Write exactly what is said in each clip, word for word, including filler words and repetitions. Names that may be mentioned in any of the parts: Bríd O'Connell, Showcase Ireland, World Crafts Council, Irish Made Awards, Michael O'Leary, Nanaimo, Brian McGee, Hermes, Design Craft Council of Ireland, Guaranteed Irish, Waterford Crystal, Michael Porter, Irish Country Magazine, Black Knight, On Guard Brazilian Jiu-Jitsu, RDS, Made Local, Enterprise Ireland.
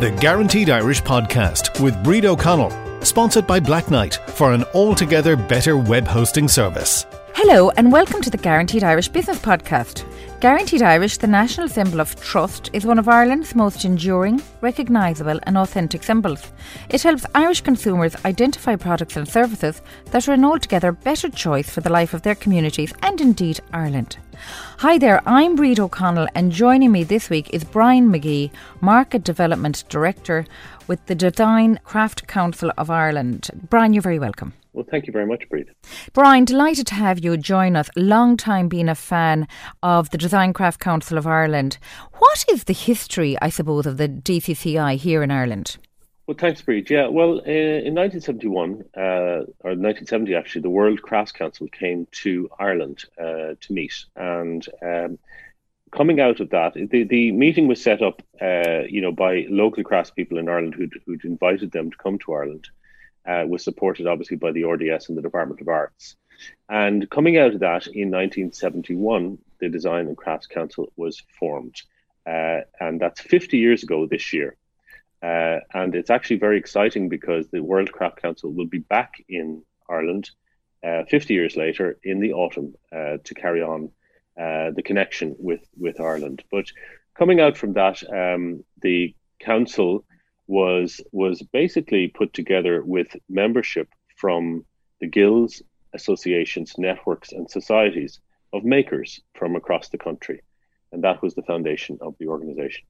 the Guaranteed Irish podcast with Bríd O'Connell, sponsored by Black Knight for an altogether better web hosting service. Hello and welcome to the Guaranteed Irish Business Podcast. Guaranteed Irish, the national symbol of trust, is one of Ireland's most enduring, recognisable and authentic symbols. It helps Irish consumers identify products and services that are an altogether better choice for the life of their communities and indeed Ireland. Hi there, I'm Bríd O'Connell and joining me this week is Brian McGee, Market Development Director with the Design Craft Council of Ireland. Brian, you're very welcome. Well, thank you very much, Bríd. Brian, delighted to have you join us. Long time being a fan of the Design Craft Council of Ireland. What is the history, I suppose, of the D C C I here in Ireland? Well, thanks, Bríd. Yeah, well, uh, in nineteen seventy-one, uh, or nineteen seventy actually, the World Crafts Council came to Ireland uh, to meet. And um, coming out of that, the, the meeting was set up, uh, you know, by local craftspeople in Ireland who'd, who'd invited them to come to Ireland. Uh, was supported obviously by the R D S and the Department of Arts. And coming out of that in nineteen seventy-one, the Design and Crafts Council was formed. Uh, and that's fifty years ago this year. Uh, and it's actually very exciting because the World Craft Council will be back in Ireland uh, fifty years later in the autumn uh, to carry on uh, the connection with, with Ireland. But coming out from that, um, the council was was basically put together with membership from the guilds, associations, networks and societies of makers from across the country. And that was the foundation of the organisation.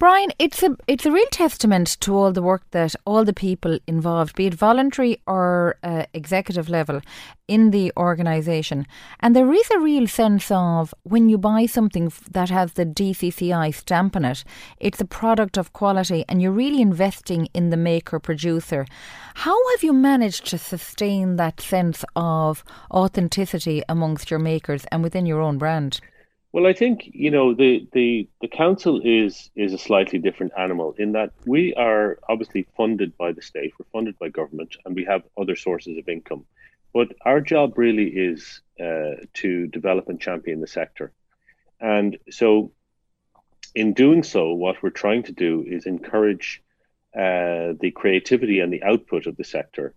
Brian, it's a it's a real testament to all the work that all the people involved, be it voluntary or uh, executive level, in the organisation. And there is a real sense of when you buy something that has the D C C I stamp on it, it's a product of quality and you're really investing in the maker-producer. How have you managed to sustain that sense of authenticity amongst your makers and within your own brand? Well, I think, you know, the, the, the council is is a slightly different animal in that we are obviously funded by the state, we're funded by government, and we have other sources of income. But our job really is uh, to develop and champion the sector. And so in doing so, what we're trying to do is encourage uh, the creativity and the output of the sector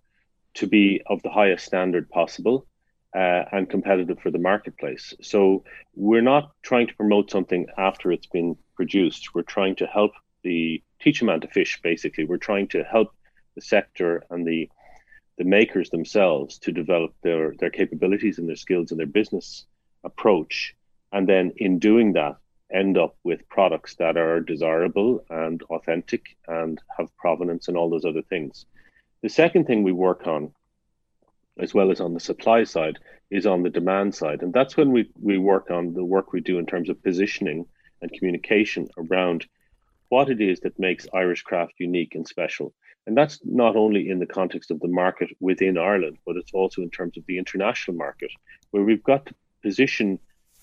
to be of the highest standard possible. Uh, and competitive for the marketplace. So we're not trying to promote something after it's been produced. We're trying to help the teach a man to fish, basically. We're trying to help the sector and the the makers themselves to develop their, their capabilities and their skills and their business approach. And then in doing that, end up with products that are desirable and authentic and have provenance and all those other things. The second thing we work on as well as on the supply side, is on the demand side. And that's when we, we work on the work we do in terms of positioning and communication around what it is that makes Irish craft unique and special. And that's not only in the context of the market within Ireland, but it's also in terms of the international market, where we've got to position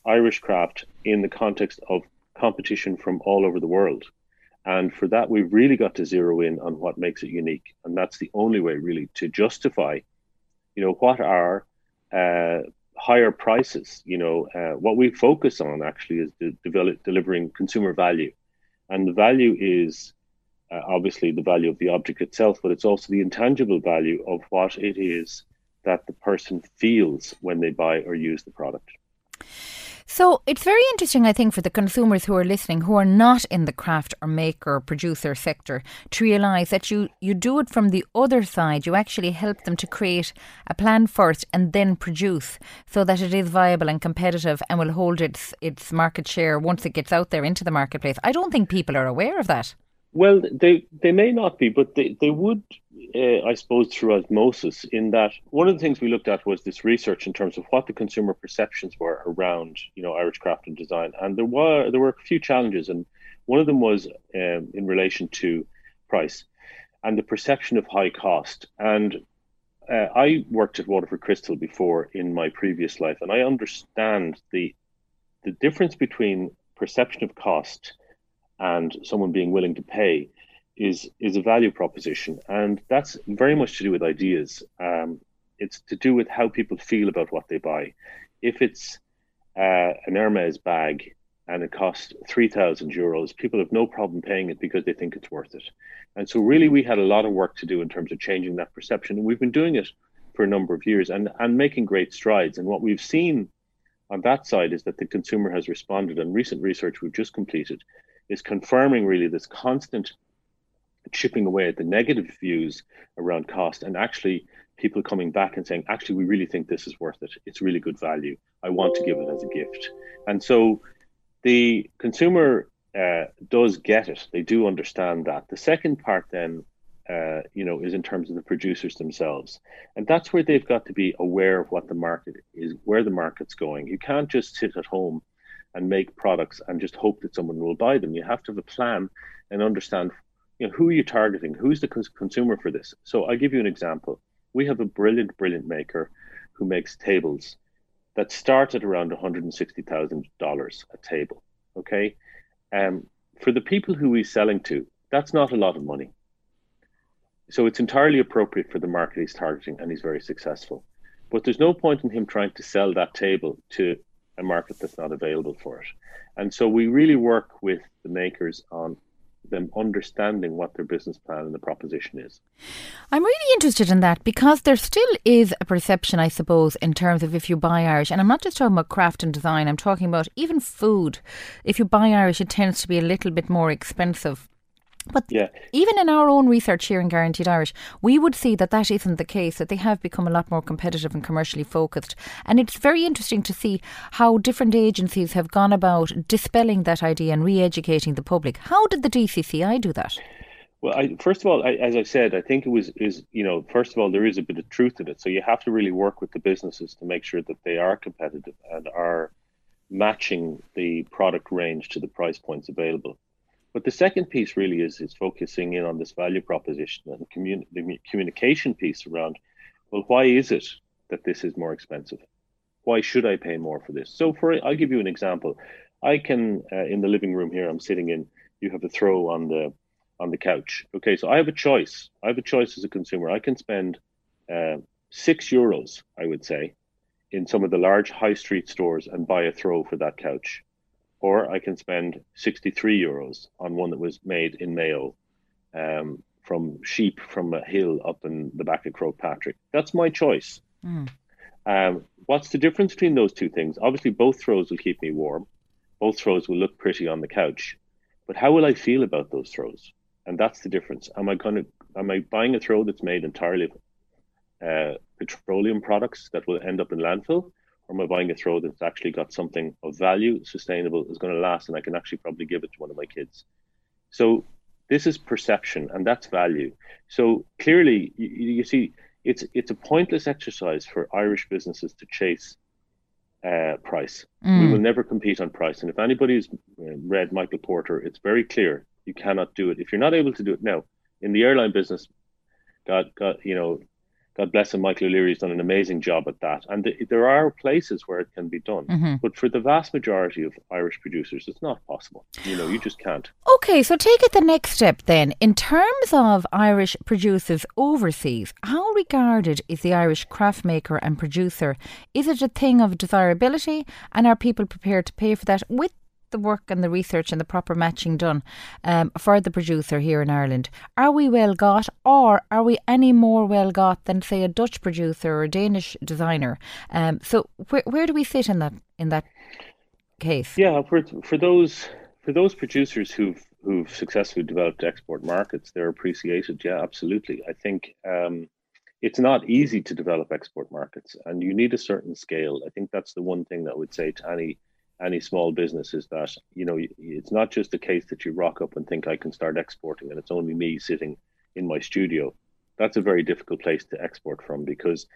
Irish craft in the context of competition from all over the world. And for that, we've really got to zero in on what makes it unique. And that's the only way really to justify you know, what are uh, higher prices? You know, uh, what we focus on actually is de- develop, delivering consumer value. And the value is uh, obviously the value of the object itself, but it's also the intangible value of what it is that the person feels when they buy or use the product. So it's very interesting, I think, for the consumers who are listening, who are not in the craft or maker or producer sector, to realise that you, you do it from the other side. You actually help them to create a plan first and then produce so that it is viable and competitive and will hold its, its market share once it gets out there into the marketplace. I don't think people are aware of that. Well, they, they may not be, but they, they would, uh, I suppose, through osmosis, in that one of the things we looked at was this research in terms of what the consumer perceptions were around, you know, Irish craft and design. And there were there were a few challenges, and one of them was um, in relation to price and the perception of high cost. And uh, I worked at Waterford Crystal before in my previous life, and I understand the the difference between perception of cost and someone being willing to pay is is a value proposition. And that's very much to do with ideas. Um, it's to do with how people feel about what they buy. If it's uh, an Hermes bag and it costs three thousand euros, people have no problem paying it because they think it's worth it. And so really we had a lot of work to do in terms of changing that perception. And we've been doing it for a number of years and, and making great strides. And what we've seen on that side is that the consumer has responded, and recent research we've just completed is confirming really this constant chipping away at the negative views around cost, and actually people coming back and saying, actually, we really think this is worth it. It's really good value. I want to give it as a gift. And so the consumer uh, does get it. They do understand that. The second part then, uh, you know, is in terms of the producers themselves. And that's where they've got to be aware of what the market is, where the market's going. You can't just sit at home and make products and just hope that someone will buy them. You have to have a plan and understand, you know, who are you targeting? Who's the cons- consumer for this? So I'll give you an example. We have a brilliant, brilliant maker who makes tables that start at around one hundred sixty thousand dollars a table, okay? Um, for the people who he's selling to, that's not a lot of money. So it's entirely appropriate for the market he's targeting, and he's very successful. But there's no point in him trying to sell that table to a market that's not available for it. And so we really work with the makers on them understanding what their business plan and the proposition is. I'm really interested in that, because there still is a perception, I suppose, in terms of if you buy Irish, and I'm not just talking about craft and design, I'm talking about even food. If you buy Irish, it tends to be a little bit more expensive. But yeah. Even in our own research here in Guaranteed Irish, we would see that that isn't the case, that they have become a lot more competitive and commercially focused. And it's very interesting to see how different agencies have gone about dispelling that idea and re-educating the public. How did the D C C I do that? Well, I, first of all, I, as I said, I think it was, is, you know, first of all, there is a bit of truth in it. So you have to really work with the businesses to make sure that they are competitive and are matching the product range to the price points available. But the second piece really is, is focusing in on this value proposition and communi- the communication piece around, well, why is it that this is more expensive? Why should I pay more for this? So for I'll give you an example. I can, uh, in the living room here I'm sitting in, you have a throw on the on the couch. Okay, so I have a choice. I have a choice as a consumer. I can spend uh, six euros, I would say, in some of the large high street stores and buy a throw for that couch. Or I can spend sixty-three euros on one that was made in Mayo um, from sheep from a hill up in the back of Croagh-Patrick. That's my choice. Mm. Um, what's the difference between those two things? Obviously, both throws will keep me warm. Both throws will look pretty on the couch. But how will I feel about those throws? And that's the difference. Am I going to? Am I buying a throw that's made entirely of uh, petroleum products that will end up in landfill? Or am I buying a throw that's actually got something of value, sustainable, is going to last, and I can actually probably give it to one of my kids? So this is perception, and that's value. So clearly, you, you see, it's it's a pointless exercise for Irish businesses to chase uh, price. Mm. We will never compete on price. And if anybody's read Michael Porter, it's very clear you cannot do it. If you're not able to do it now, in the airline business, God, God, you know, God bless him, Michael O'Leary has done an amazing job at that. And th- there are places where it can be done. Mm-hmm. But for the vast majority of Irish producers, it's not possible. You know, you just can't. OK, so take it the next step then. In terms of Irish producers overseas, how regarded is the Irish craft maker and producer? Is it a thing of desirability? And are people prepared to pay for that with the work and the research and the proper matching done um, for the producer here in Ireland? Are we well got, or are we any more well got than, say, a Dutch producer or a Danish designer? Um, so where where do we sit in that in that case? Yeah, for for those for those producers who've who've successfully developed export markets, they're appreciated. Yeah, absolutely. I think um, it's not easy to develop export markets, and you need a certain scale. I think that's the one thing that I would say to any. any small business is that, you know, it's not just a case that you rock up and think I can start exporting and it's only me sitting in my studio. That's a very difficult place to export from, because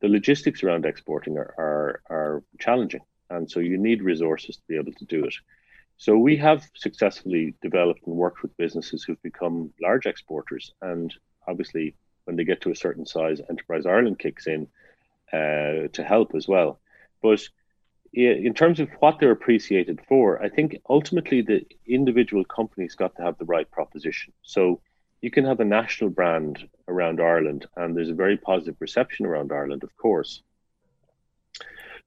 the logistics around exporting are, are, are challenging. And so you need resources to be able to do it. So we have successfully developed and worked with businesses who've become large exporters. And obviously, when they get to a certain size, Enterprise Ireland kicks in uh, to help as well. But in terms of what they're appreciated for, I think ultimately the individual company's got to have the right proposition. So you can have a national brand around Ireland, and there's a very positive reception around Ireland, of course.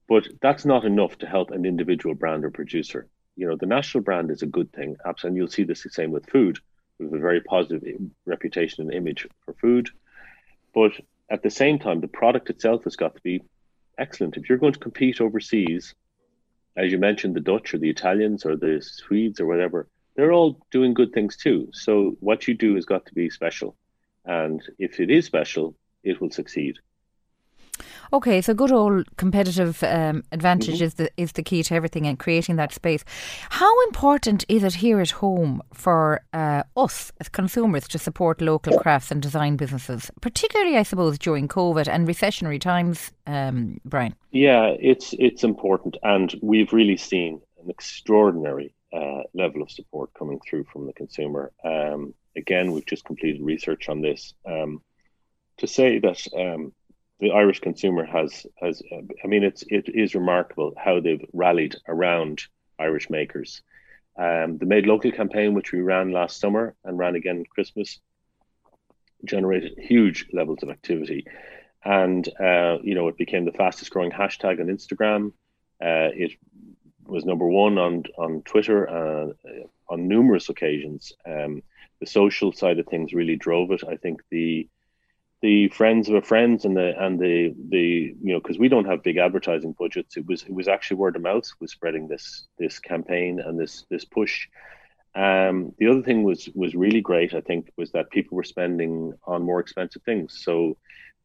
But that's not enough to help an individual brand or producer. you know, the national brand is a good thing, absolutely, and you'll see this the same with food. We have a very positive reputation and image for food. But at the same time, the product itself has got to be excellent. If you're going to compete overseas, as you mentioned, the Dutch or the Italians or the Swedes or whatever, they're all doing good things too. So what you do has got to be special. And if it is special, it will succeed. Okay, so good old competitive um, advantage mm-hmm. is the is the key to everything and creating that space. How important is it here at home for uh, us as consumers to support local crafts and design businesses, particularly, I suppose, during COVID and recessionary times, um, Brian? Yeah, it's it's important, and we've really seen an extraordinary uh, level of support coming through from the consumer. Um, again, we've just completed research on this um, to say that. Um, The Irish consumer has, has uh, I mean, it's, it is remarkable how they've rallied around Irish makers. Um, the Made Local campaign, which we ran last summer and ran again at Christmas, generated huge levels of activity. And, uh, you know, it became the fastest growing hashtag on Instagram. Uh, it was number one on, on Twitter uh, on numerous occasions. Um, the social side of things really drove it. I think the The friends of a friends and the and the the you know, because we don't have big advertising budgets, it was it was actually word of mouth was spreading this this campaign and this this push. Um, the other thing was was really great, I think, was that people were spending on more expensive things. So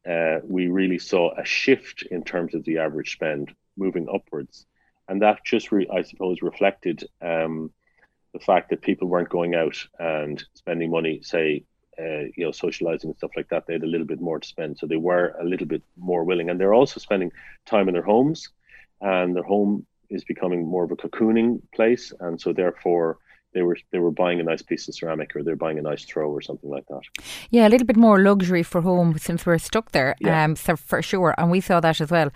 uh, we really saw a shift in terms of the average spend moving upwards, and that just re- I suppose reflected um, the fact that people weren't going out and spending money, say. Uh, you know, socializing and stuff like that, they had a little bit more to spend. So they were a little bit more willing. And they're also spending time in their homes, and their home is becoming more of a cocooning place. And so therefore, they were they were buying a nice piece of ceramic, or they're buying a nice throw or something like that. Yeah, a little bit more luxury for home since we're stuck there, yeah. um, so for sure. And we saw that as well.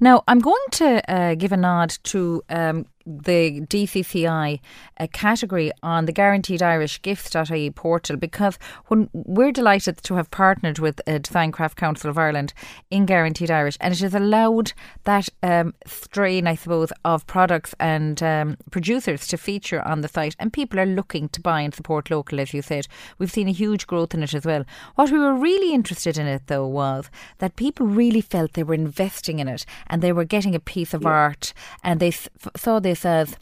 Now, I'm going to uh, give a nod to um, the D C C I uh, category on the Guaranteed Irish Gifts dot I E portal, because when we're delighted to have partnered with uh, Design Craft Council of Ireland in Guaranteed Irish, and it has allowed that um, strain, I suppose, of products and um, producers to feature on the site, and people are looking to buy and support local, as you said. We've seen a huge growth in it as well. What we were really interested in it, though, was that people really felt they were investing in it, and they were getting a piece of yeah. art, and they f- saw this as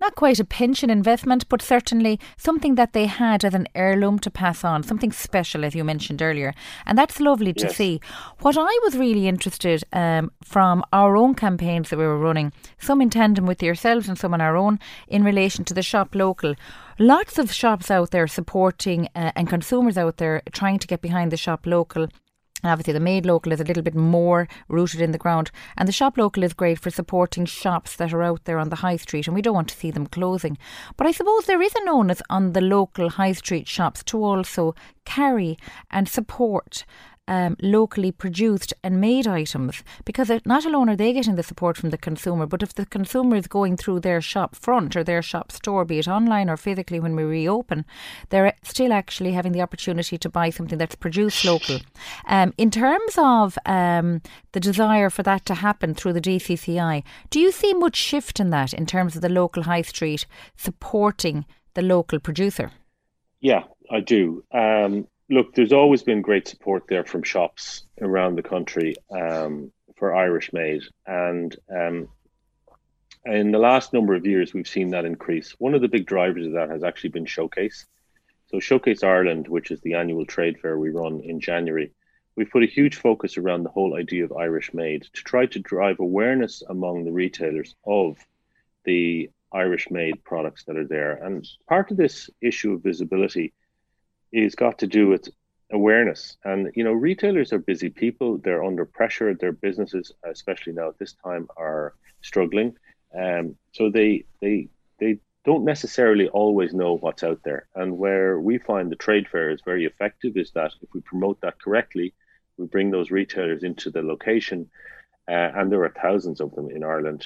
not quite a pension investment, but certainly something that they had as an heirloom to pass on, something special, as you mentioned earlier. And that's lovely to yes. see. What I was really interested um, from our own campaigns that we were running, some in tandem with yourselves and some on our own, in relation to the shop local. Lots of shops out there supporting uh, and consumers out there trying to get behind the shop local. And obviously the Made Local is a little bit more rooted in the ground, and the Shop Local is great for supporting shops that are out there on the high street, and we don't want to see them closing. But I suppose there is an onus on the local high street shops to also carry and support um, locally produced and made items, because not alone are they getting the support from the consumer, but if the consumer is going through their shop front or their shop store, be it online or physically when we reopen, they're still actually having the opportunity to buy something that's produced local. Um, in terms of um, the desire for that to happen through the D C C I, do you see much shift in that in terms of the local high street supporting the local producer? Yeah, I do. Um Look, there's always been great support there from shops around the country um, for Irish made. And um, in the last number of years, we've seen that increase. One of the big drivers of that has actually been Showcase. So Showcase Ireland, which is the annual trade fair we run in January, we've put a huge focus around the whole idea of Irish made to try to drive awareness among the retailers of the Irish made products that are there. And part of this issue of visibility is got to do with awareness. And, you know, retailers are busy people. They're under pressure. Their businesses, especially now at this time, are struggling. Um, so they they they don't necessarily always know what's out there. And where we find the trade fair is very effective is that if we promote that correctly, we bring those retailers into the location, uh, and there are thousands of them in Ireland.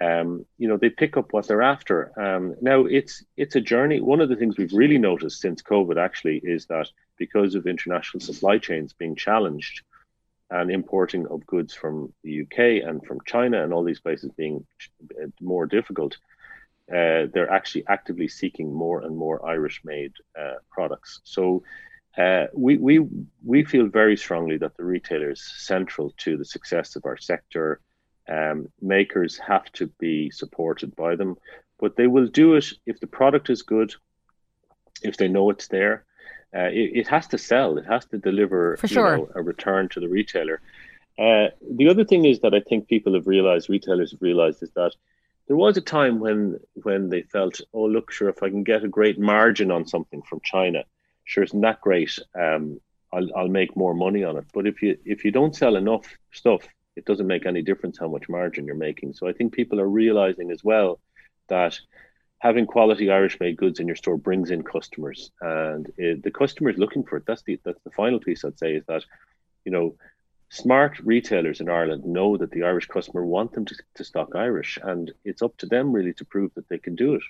Um, you know, they pick up what they're after. Um, now, it's it's a journey. One of the things we've really noticed since COVID, actually, is that because of international supply chains being challenged and importing of goods from the U K and from China and all these places being more difficult, uh, they're actually actively seeking more and more Irish-made uh, products. So uh, we we we feel very strongly that the retailer is central to the success of our sector. Um, makers have to be supported by them, but they will do it if the product is good, if they know it's there. Uh, it, it has to sell. It has to deliver For sure. you know, a return to the retailer. Uh, the other thing is that I think people have realized, retailers have realized, is that there was a time when when they felt, oh, look, sure, if I can get a great margin on something from China, sure, isn't that great? Um, I'll, I'll make more money on it. But if you if you don't sell enough stuff, it doesn't make any difference how much margin you're making. So I think people are realizing as well that having quality Irish-made goods in your store brings in customers, and it, the customer is looking for it. That's the that's the final piece I'd say, is that, you know, smart retailers in Ireland know that the Irish customer want them to, to stock Irish, and it's up to them really to prove that they can do it.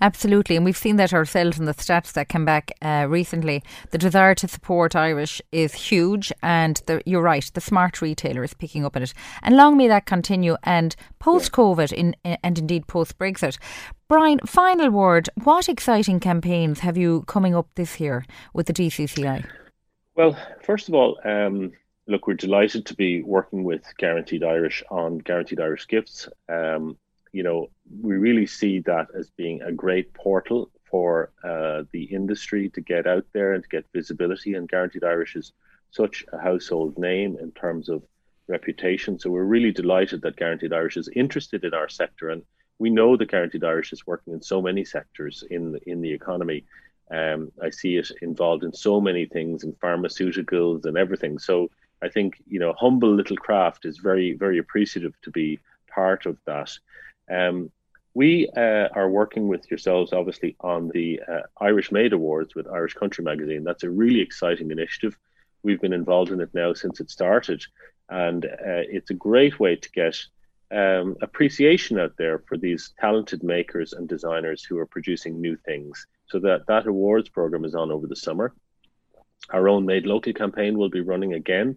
Absolutely, and we've seen that ourselves in the stats that came back uh, recently. The desire to support Irish is huge, and the, you're right, the smart retailer is picking up on it. And long may that continue, and post-COVID in, and indeed post-Brexit. Brian, final word, what exciting campaigns have you coming up this year with the D C C I? Well, first of all, um, look, we're delighted to be working with Guaranteed Irish on Guaranteed Irish Gifts. Um, you know, we really see that as being a great portal for uh, the industry to get out there and to get visibility. And Guaranteed Irish is such a household name in terms of reputation. So we're really delighted that Guaranteed Irish is interested in our sector. And we know that Guaranteed Irish is working in so many sectors in the, in the economy. Um, I see it involved in so many things, in pharmaceuticals and everything. So I think, you know, humble little craft is very, very appreciative to be part of that. Um, we uh, are working with yourselves, obviously, on the uh, Irish Made Awards with Irish Country Magazine. That's a really exciting initiative. We've been involved in it now since it started, and uh, it's a great way to get um, appreciation out there for these talented makers and designers who are producing new things. So that, that awards program is on over the summer. Our own Made Local campaign will be running again,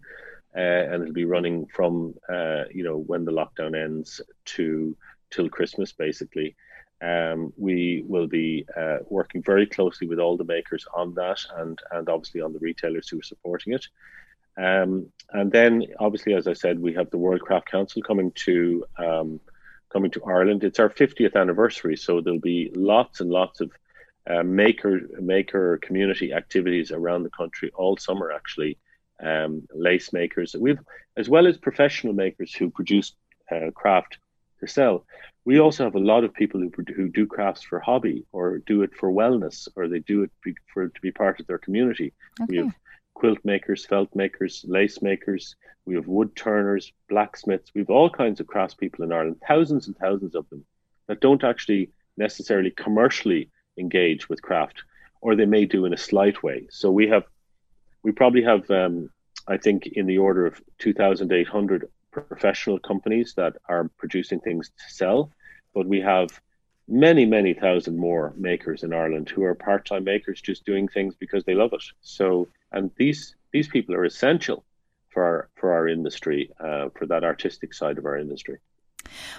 uh, and it'll be running from uh, you know, when the lockdown ends to till Christmas, basically. Um, we will be uh, working very closely with all the makers on that, and, and obviously on the retailers who are supporting it. Um, and then, obviously, as I said, we have the World Crafts Council coming to um, coming to Ireland. It's our fiftieth anniversary, so there'll be lots and lots of uh, maker maker community activities around the country all summer, actually. Um, lace makers, we've as well as professional makers who produce uh, craft to sell. We also have a lot of people who, who do crafts for hobby, or do it for wellness, or they do it be, for to be part of their community. Okay. We have quilt makers, felt makers, lace makers. We have wood turners, blacksmiths. We have all kinds of craftspeople in Ireland, thousands and thousands of them, that don't actually necessarily commercially engage with craft, or they may do in a slight way. So we have, we probably have, um, I think, in the order of two thousand eight hundred professional companies that are producing things to sell, but we have many, many thousand more makers in Ireland who are part-time makers just doing things because they love it. So, and these these people are essential for our, for our industry, uh, for that artistic side of our industry.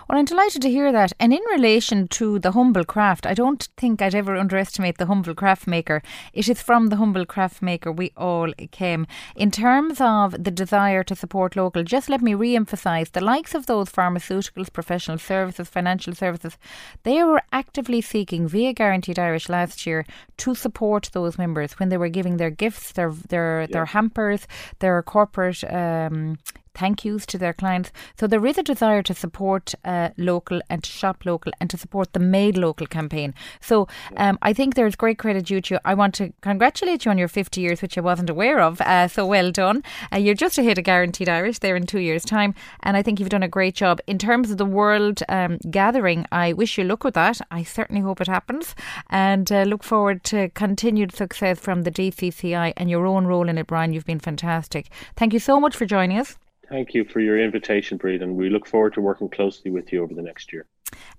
Well, I'm delighted to hear that. And in relation to the humble craft, I don't think I'd ever underestimate the humble craft maker. It is from the humble craft maker we all came. In terms of the desire to support local, just let me re-emphasise, the likes of those pharmaceuticals, professional services, financial services, they were actively seeking via Guaranteed Irish last year to support those members when they were giving their gifts, their their, yeah. their hampers, their corporate um thank yous to their clients. So there is a desire to support uh, local, and to shop local, and to support the Made Local campaign. So um, I think there's great credit due to you. I want to congratulate you on your fifty years, which I wasn't aware of. Uh, so well done. Uh, you're just ahead of Guaranteed Irish there in two years' time. And I think you've done a great job. In terms of the world um, gathering, I wish you luck with that. I certainly hope it happens. And uh, look forward to continued success from the D C C I and your own role in it, Brian. You've been fantastic. Thank you so much for joining us. Thank you for your invitation, Bríd, and we look forward to working closely with you over the next year.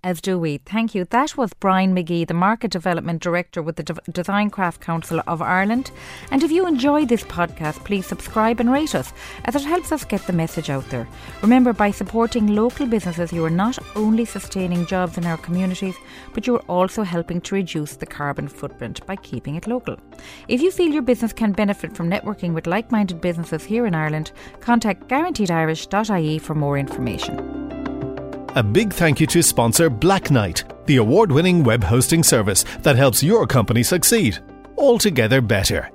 as do we. Thank you. That was Brian McGee, the Market Development Director with the De- Design Craft Council of Ireland. And if you enjoy this podcast, please subscribe and rate us, as it helps us get the message out there. Remember, by supporting local businesses, you are not only sustaining jobs in our communities, but you are also helping to reduce the carbon footprint by keeping it local. If you feel your business can benefit from networking with like-minded businesses here in Ireland, contact guaranteed irish dot I E for more information. A big thank you to sponsor Black Knight, the award-winning web hosting service that helps your company succeed. Altogether better.